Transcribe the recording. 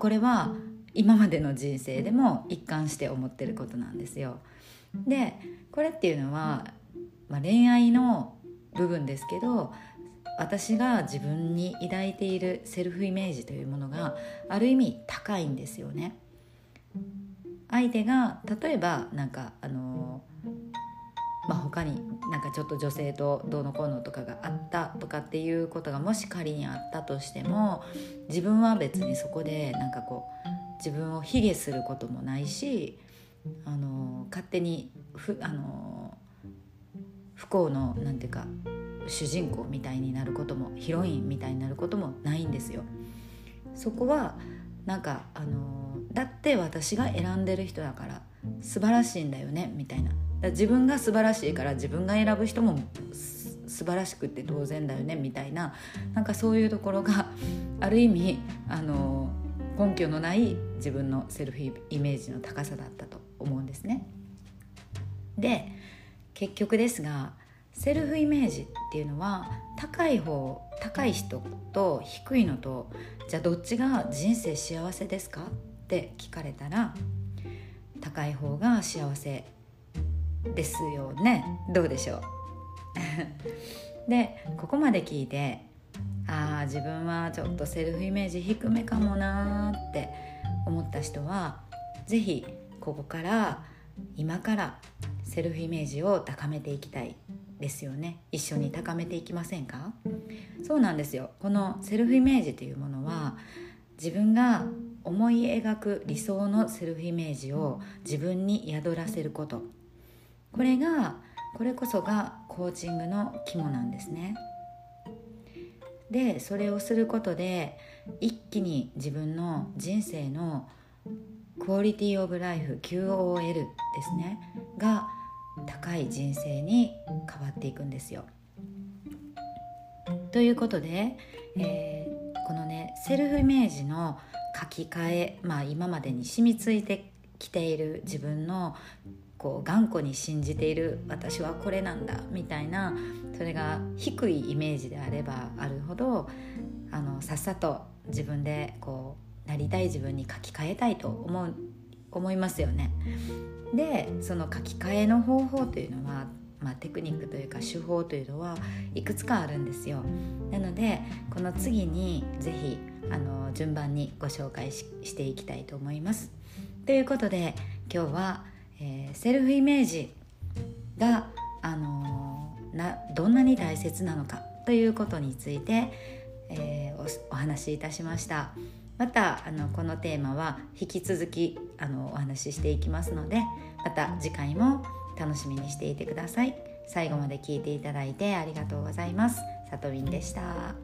これは今までの人生でも一貫して思ってることなんですよ。でこれっていうのは、恋愛の部分ですけど、私が自分に抱いているセルフイメージというものがある意味高いんですよね。相手が例えばなんか他になんかちょっと女性とどうのこうのとかがあったとかっていうことがもし仮にあったとしても、自分は別にそこでなんかこう自分を卑下することもないし、勝手に不幸のなんていうか主人公みたいになることも、ヒロインみたいになることもないんですよ。そこはなんかだって私が選んでる人だから素晴らしいんだよねみたいな、自分が素晴らしいから自分が選ぶ人も素晴らしくって当然だよねみたいな、なんかそういうところがある意味根拠のない自分のセルフイメージの高さだったと思うんですね。で結局ですが、セルフイメージっていうのは高い人と低いのと、じゃあどっちが人生幸せですかって聞かれたら、高い方が幸せですよね。どうでしょうでここまで聞いて、自分はちょっとセルフイメージ低めかもなって思った人は、ぜひここから今からセルフイメージを高めていきたいですよね。一緒に高めていきませんか？そうなんですよ。このセルフイメージというものは、自分が思い描く理想のセルフイメージを自分に宿らせること、これこそがコーチングの肝なんですね。で、それをすることで一気に自分の人生のクオリティオブライフ QOL ですねが高い人生に変わっていくんですよ。ということで、このねセルフイメージの書き換え、今までに染みついてきている自分のこう頑固に信じている私はこれなんだみたいな、それが低いイメージであればあるほどさっさと自分でこうなりたい自分に書き換えたいと思いますよね。でその書き換えの方法というのは、テクニックというか手法というのはいくつかあるんですよ。なのでこの次にぜひ順番にご紹介していきたいと思います。ということで今日はセルフイメージが、どんなに大切なのかということについて、お話しいたしました。またこのテーマは引き続きお話ししていきますので、また次回も楽しみにしていてください。最後まで聞いていただいてありがとうございます。さとみんでした。